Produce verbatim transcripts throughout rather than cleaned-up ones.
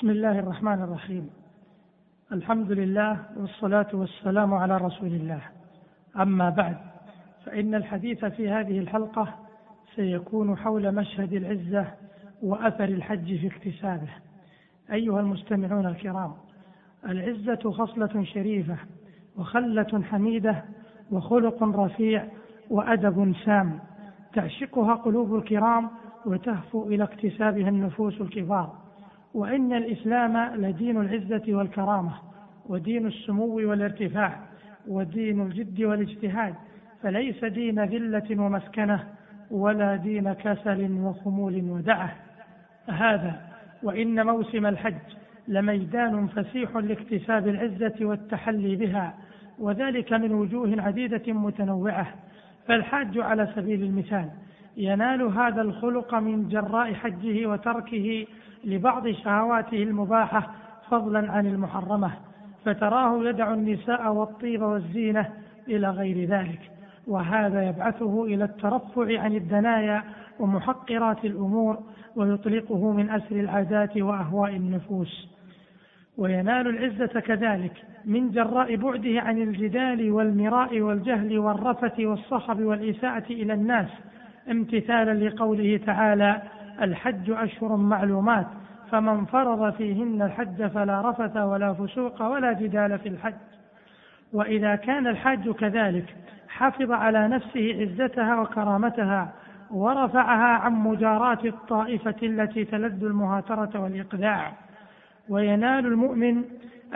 بسم الله الرحمن الرحيم. الحمد لله والصلاة والسلام على رسول الله. أما بعد، فإن الحديث في هذه الحلقة سيكون حول مشهد العزة وأثر الحج في اكتسابه. أيها المستمعون الكرام، العزة خصلة شريفة وخلة حميدة وخلق رفيع وأدب سام، تعشقها قلوب الكرام وتهفو إلى اكتسابها النفوس الكبار. وإن الإسلام لدين العزة والكرامة، ودين السمو والارتفاع، ودين الجد والاجتهاد، فليس دين ذلة ومسكنة، ولا دين كسل وخمول ودعة هذا. وإن موسم الحج لميدان فسيح لاكتساب العزة والتحلي بها، وذلك من وجوه عديدة متنوعة. فالحاج على سبيل المثال ينال هذا الخلق من جراء حجه وتركه لبعض شهواته المباحة فضلا عن المحرمة، فتراه يدع النساء والطيب والزينة إلى غير ذلك، وهذا يبعثه إلى الترفع عن الدنايا ومحقرات الأمور، ويطلقه من أسر العادات وأهواء النفوس. وينال العزة كذلك من جراء بعده عن الجدال والمراء والجهل والرفث والصخب والإساءة إلى الناس، امتثالا لقوله تعالى: الحج أشهر معلومات فمن فرض فيهن الحج فلا رفث ولا فسوق ولا جدال في الحج. وإذا كان الحاج كذلك حافظ على نفسه عزتها وكرامتها، ورفعها عن مجاراة الطائفة التي تلذ المهاترة والإقداع. وينال المؤمن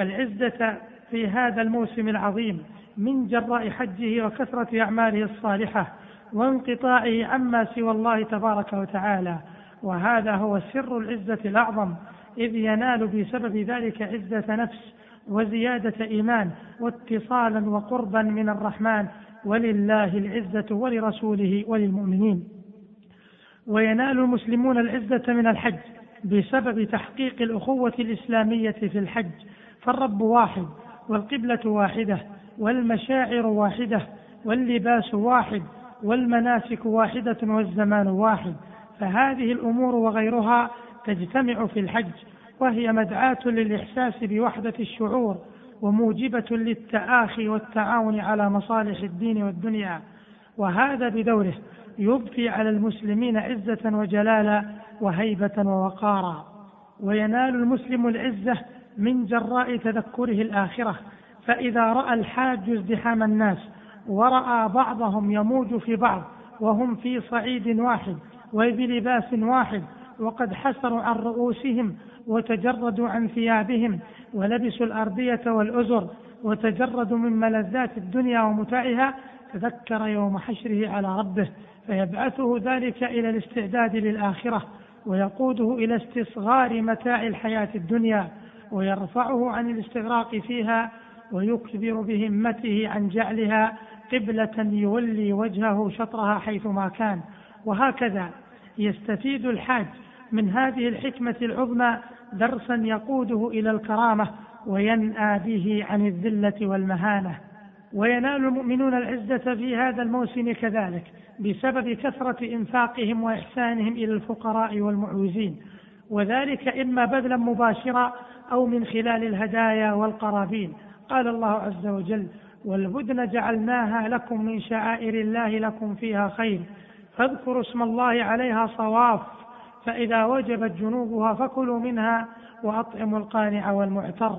العزة في هذا الموسم العظيم من جراء حجه وكثرة أعماله الصالحة، وانقطاعه عما سوى الله تبارك وتعالى. وهذا هو سر العزة الأعظم، إذ ينال بسبب ذلك عزة نفس وزيادة إيمان واتصالا وقربا من الرحمن، ولله العزة ولرسوله وللمؤمنين. وينال المسلمون العزة من الحج بسبب تحقيق الأخوة الإسلامية في الحج، فالرب واحد، والقبلة واحدة، والمشاعر واحدة، واللباس واحد، والمناسك واحدة، والزمان واحد. فهذه الأمور وغيرها تجتمع في الحج، وهي مدعاة للإحساس بوحدة الشعور، وموجبة للتآخي والتعاون على مصالح الدين والدنيا. وهذا بدوره يضفي على المسلمين عزة وجلالا وهيبة ووقارا. وينال المسلم العزة من جراء تذكره الآخرة، فإذا رأى الحاج ازدحام الناس، ورأى بعضهم يموج في بعض وهم في صعيد واحد وبلباس واحد، وقد حسروا عن رؤوسهم وتجردوا عن ثيابهم، ولبسوا الأردية والأزر، وتجردوا من ملذات الدنيا ومتعها، تذكر يوم حشره على ربه، فيبعثه ذلك إلى الاستعداد للآخرة، ويقوده إلى استصغار متاع الحياة الدنيا، ويرفعه عن الاستغراق فيها، ويكبر بهمته عن جعلها قبلة يولي وجهه شطرها حيثما كان. وهكذا يستفيد الحاج من هذه الحكمة العظمى درسا يقوده إلى الكرامة، وينأى به عن الذلة والمهانة. وينال المؤمنون العزة في هذا الموسم كذلك بسبب كثرة إنفاقهم وإحسانهم إلى الفقراء والمعوزين، وذلك إما بذلا مباشرا أو من خلال الهدايا والقرابين. قال الله عز وجل: والبدن جعلناها لكم من شعائر الله لكم فيها خير فاذكروا اسم الله عليها صواف فإذا وجبت جنوبها فكلوا منها وأطعموا القانع والمعتر.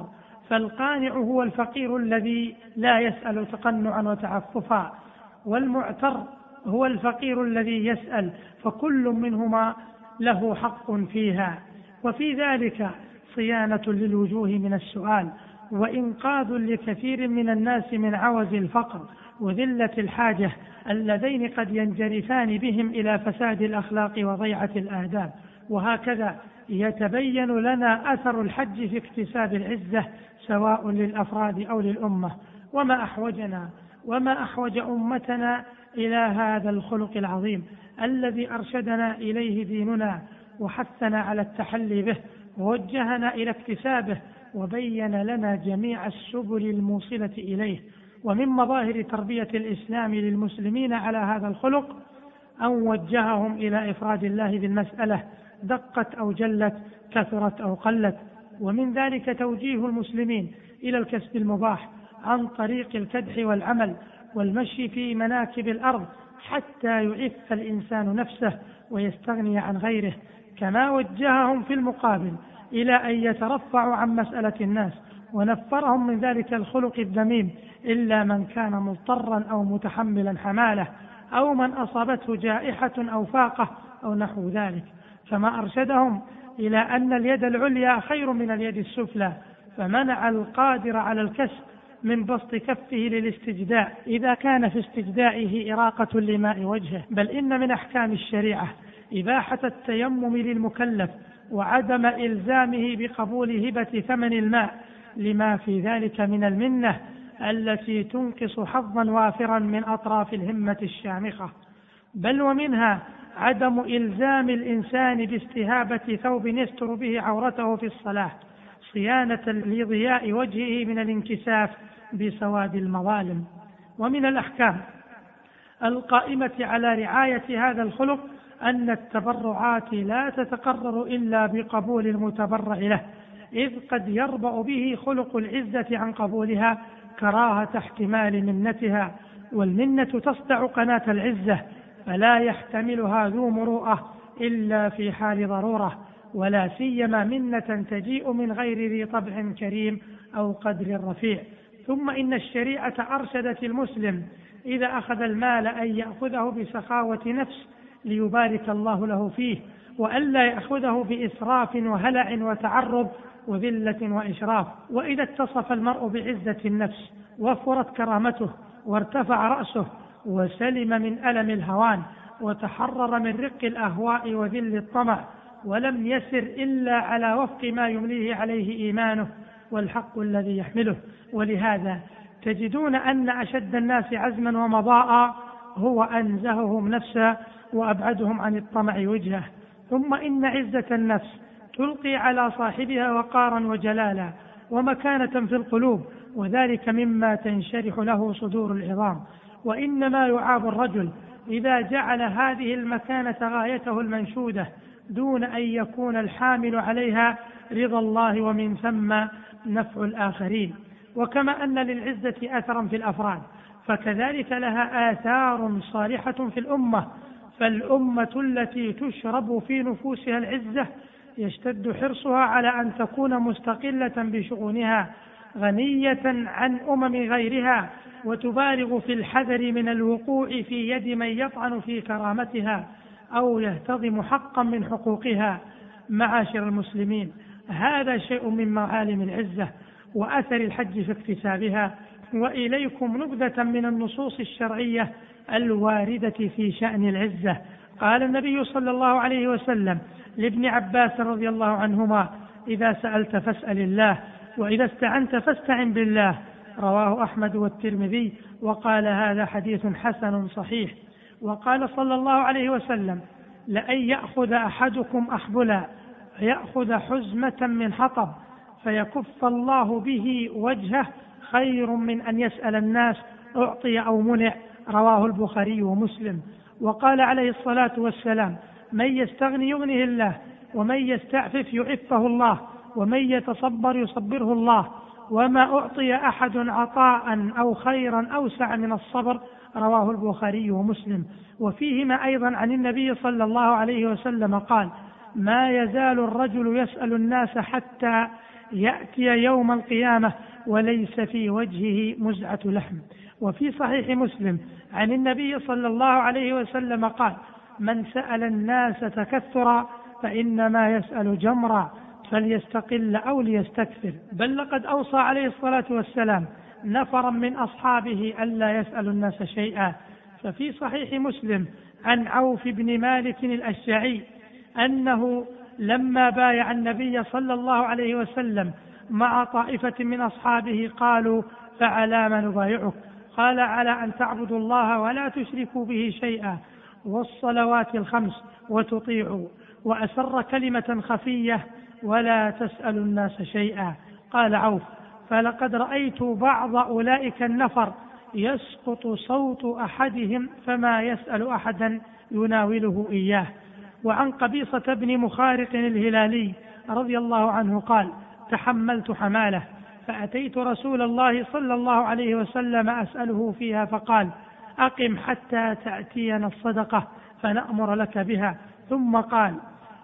فالقانع هو الفقير الذي لا يسأل تقنعا وتعففا، والمعتر هو الفقير الذي يسأل، فكل منهما له حق فيها. وفي ذلك صيانة للوجوه من السؤال، وإنقاذ لكثير من الناس من عوز الفقر وذلة الحاجة، اللذين قد ينجرفان بهم إلى فساد الأخلاق وضيعة الآداب. وهكذا يتبين لنا أثر الحج في اكتساب العزة، سواء للأفراد أو للأمة. وما أحوجنا وما أحوج أمتنا إلى هذا الخلق العظيم الذي أرشدنا إليه ديننا، وحثنا على التحلي به، ووجهنا إلى اكتسابه، وبين لنا جميع السبل الموصلة إليه. ومن مظاهر تربية الإسلام للمسلمين على هذا الخلق أن وجههم إلى إفراد الله بالمسألة، دقت أو جلت، كثرت أو قلت، ومن ذلك توجيه المسلمين إلى الكسب المباح عن طريق الكدح والعمل والمشي في مناكب الأرض حتى يعف الإنسان نفسه ويستغني عن غيره، كما وجههم في المقابل إلى أن يترفعوا عن مسألة الناس، ونفرهم من ذلك الخلق الذميم إلا من كان مضطرا أو متحملا حمالة أو من أصابته جائحة أو فاقة أو نحو ذلك، فما أرشدهم إلى أن اليد العليا خير من اليد السفلى، فمنع القادر على الكسب من بسط كفه للاستجداء إذا كان في استجدائه إراقة لماء وجهه. بل إن من أحكام الشريعة إباحة التيمم للمكلف وعدم إلزامه بقبول هبة ثمن الماء، لما في ذلك من المنة التي تنقص حظا وافرا من أطراف الهمة الشامخة. بل ومنها عدم إلزام الإنسان باستهابة ثوب يستر به عورته في الصلاة، صيانة لضياء وجهه من الانكساف بسواد المظالم. ومن الأحكام القائمة على رعاية هذا الخلق أن التبرعات لا تتقرر إلا بقبول المتبرع له، إذ قد يربأ به خلق العزة عن قبولها كراهة احتمال منتها، والمنة تصدع قناة العزة، فلا يحتملها ذو مروءة إلا في حال ضرورة، ولا سيما منة تجيء من غير ذي طبع كريم أو قدر رفيع. ثم إن الشريعة أرشدت المسلم إذا أخذ المال أن يأخذه بسخاوة نفس ليبارك الله له فيه، وألا يأخذه بإسراف وهلع وتعرض وذلة وإشراف. وإذا اتصف المرء بعزة النفس وفرت كرامته وارتفع رأسه وسلم من ألم الهوان وتحرر من رق الأهواء وذل الطمع، ولم يسر إلا على وفق ما يمليه عليه إيمانه والحق الذي يحمله. ولهذا تجدون أن أشد الناس عزما ومضاء هو أنزههم نفسه وأبعدهم عن الطمع وجهه. ثم إن عزة النفس تلقي على صاحبها وقارا وجلالا ومكانة في القلوب، وذلك مما تنشرح له صدور العظام. وإنما يعاب الرجل إذا جعل هذه المكانة غايته المنشودة دون أن يكون الحامل عليها رضا الله ومن ثم نفع الآخرين. وكما أن للعزة أثرا في الأفراد، فكذلك لها آثار صالحة في الأمة، فالأمة التي تشرب في نفوسها العزة يشتد حرصها على أن تكون مستقلة بشؤونها غنية عن أمم غيرها، وتبالغ في الحذر من الوقوع في يد من يطعن في كرامتها أو يهتضم حقا من حقوقها. معاشر المسلمين، هذا شيء من معالم العزة وأثر الحج في اكتسابها، وإليكم نبذة من النصوص الشرعية الواردة في شأن العزة. قال النبي صلى الله عليه وسلم لابن عباس رضي الله عنهما: إذا سألت فاسأل الله، وإذا استعنت فاستعن بالله. رواه أحمد والترمذي، وقال هذا حديث حسن صحيح. وقال صلى الله عليه وسلم: لأن يأخذ أحدكم أحبلا فيأخذ حزمة من حطب فيكف الله به وجهه خير من أن يسأل الناس أعطي أو منع. رواه البخاري ومسلم. وقال عليه الصلاة والسلام: من يستغني يغنه الله، ومن يستعفف يعفه الله، ومن يتصبر يصبره الله، وما أعطي أحد عطاء أو خيرا أوسع من الصبر. رواه البخاري ومسلم. وفيهما أيضا عن النبي صلى الله عليه وسلم قال: ما يزال الرجل يسأل الناس حتى يأتي يوم القيامة وليس في وجهه مزعة لحم. وفي صحيح مسلم عن النبي صلى الله عليه وسلم قال: من سأل الناس تكثرا فإنما يسأل جمرا، فليستقل أو ليستكثر. بل لقد أوصى عليه الصلاة والسلام نفرا من أصحابه ألا يسأل الناس شيئا. ففي صحيح مسلم عن عوف بن مالك الأشجعي أنه لما بايع النبي صلى الله عليه وسلم مع طائفة من أصحابه قالوا: فعلى ما نبايعك؟ قال: على أن تعبدوا الله ولا تشركوا به شيئا، والصلوات الخمس، وتطيعوا. وأسر كلمة خفية: ولا تسأل الناس شيئا. قال عوف: فلقد رأيت بعض أولئك النفر يسقط صوت أحدهم فما يسأل أحدا يناوله إياه. وعن قبيصة بن مخارق الهلالي رضي الله عنه قال: تحملت حماله فأتيت رسول الله صلى الله عليه وسلم أسأله فيها فقال: أقم حتى تأتينا الصدقة فنأمر لك بها. ثم قال: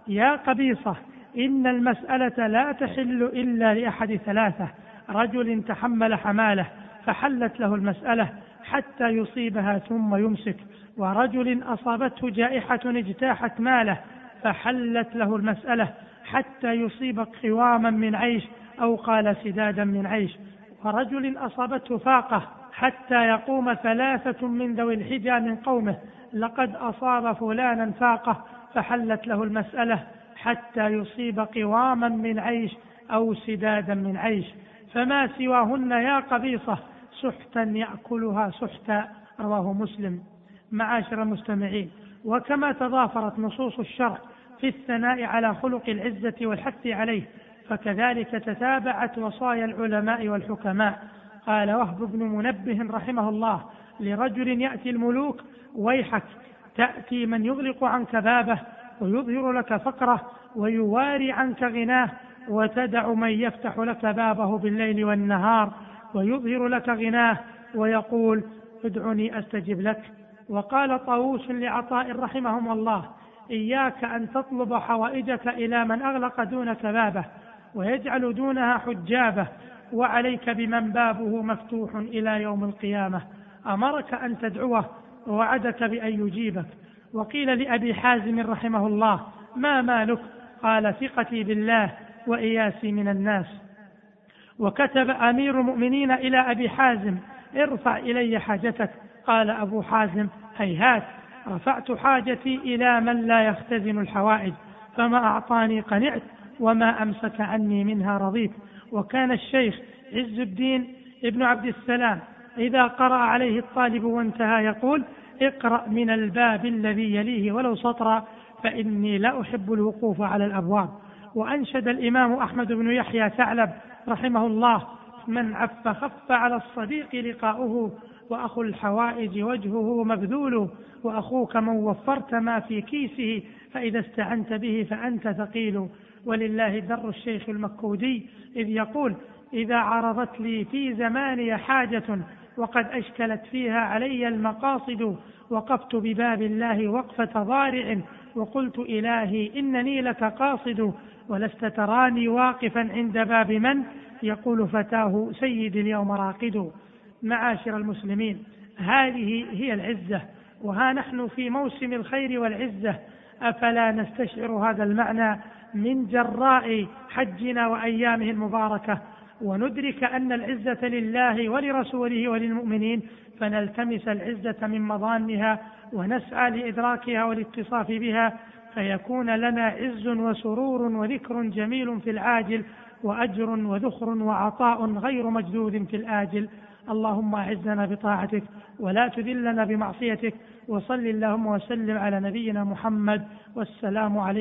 يا قبيصة، إن المسألة لا تحل إلا لأحد ثلاثة: رجل تحمل حماله فحلت له المسألة حتى يصيبها ثم يمسك، ورجل أصابته جائحة اجتاحت ماله فحلت له المسألة حتى يصيب قواما من عيش أو قال سدادا من عيش، ورجل أصابته فاقة حتى يقوم ثلاثة من ذوي الحجى من قومه: لقد أصاب فلانا فاقة فحلت له المسألة حتى يصيب قواما من عيش أو سدادا من عيش، فما سواهن يا قبيصة سحتا يأكلها سحتا. رواه مسلم. معاشر المستمعين، وكما تضافرت نصوص الشرع في الثناء على خلق العزة والحث عليه، فكذلك تتابعت وصايا العلماء والحكماء. قال وهب بن منبه رحمه الله لرجل يأتي الملوك: ويحك، تأتي من يغلق عنك بابه ويظهر لك فقره ويواري عنك غناه، وتدع من يفتح لك بابه بالليل والنهار ويظهر لك غناه ويقول ادعني أستجب لك. وقال طاووس لعطاء رحمهم الله: إياك أن تطلب حوائجك إلى من أغلق دونك بابه ويجعل دونها حجابه، وعليك بمن بابه مفتوح إلى يوم القيامة. أمرك أن تدعوه ووعدك بأن يجيبك. وقيل لأبي حازم رحمه الله: ما مالك؟ قال: ثقتي بالله وإياسي من الناس. وكتب أمير المؤمنين إلى أبي حازم: ارفع إلي حاجتك. قال أبو حازم: هيهات، رفعت حاجتي إلى من لا يختزن الحوائج، فما أعطاني قنعت وما أمسك عني منها رضيت. وكان الشيخ عز الدين ابن عبد السلام إذا قرأ عليه الطالب وانتهى يقول: اقرأ من الباب الذي يليه ولو سطرا، فإني لا أحب الوقوف على الأبواب. وأنشد الإمام أحمد بن يحيى ثعلب رحمه الله: من عف خف على الصديق لقاؤه، وأخو الحوائج وجهه مبذول، وأخوك من وفرت ما في كيسه، فإذا استعنت به فأنت ثقيل. ولله در الشيخ المكودي إذ يقول: إذا عرضت لي في زماني حاجة وقد أشكلت فيها علي المقاصد، وقفت بباب الله وقفة ضارع وقلت إلهي إنني لك قاصد، ولست تراني واقفا عند باب من يقول فتاه سيد اليوم راقد. معاشر المسلمين، هذه هي العزة، وها نحن في موسم الخير والعزة، أفلا نستشعر هذا المعنى من جراء حجنا وأيامه المباركة، وندرك أن العزة لله ولرسوله وللمؤمنين، فنلتمس العزة من مضانها ونسعى لإدراكها والاتصاف بها، فيكون لنا عز وسرور وذكر جميل في العاجل، وأجر وذخر وعطاء غير مجدود في الآجل. اللهم أعزنا بطاعتك ولا تذلنا بمعصيتك، وصل اللهم وسلم على نبينا محمد، والسلام عليكم.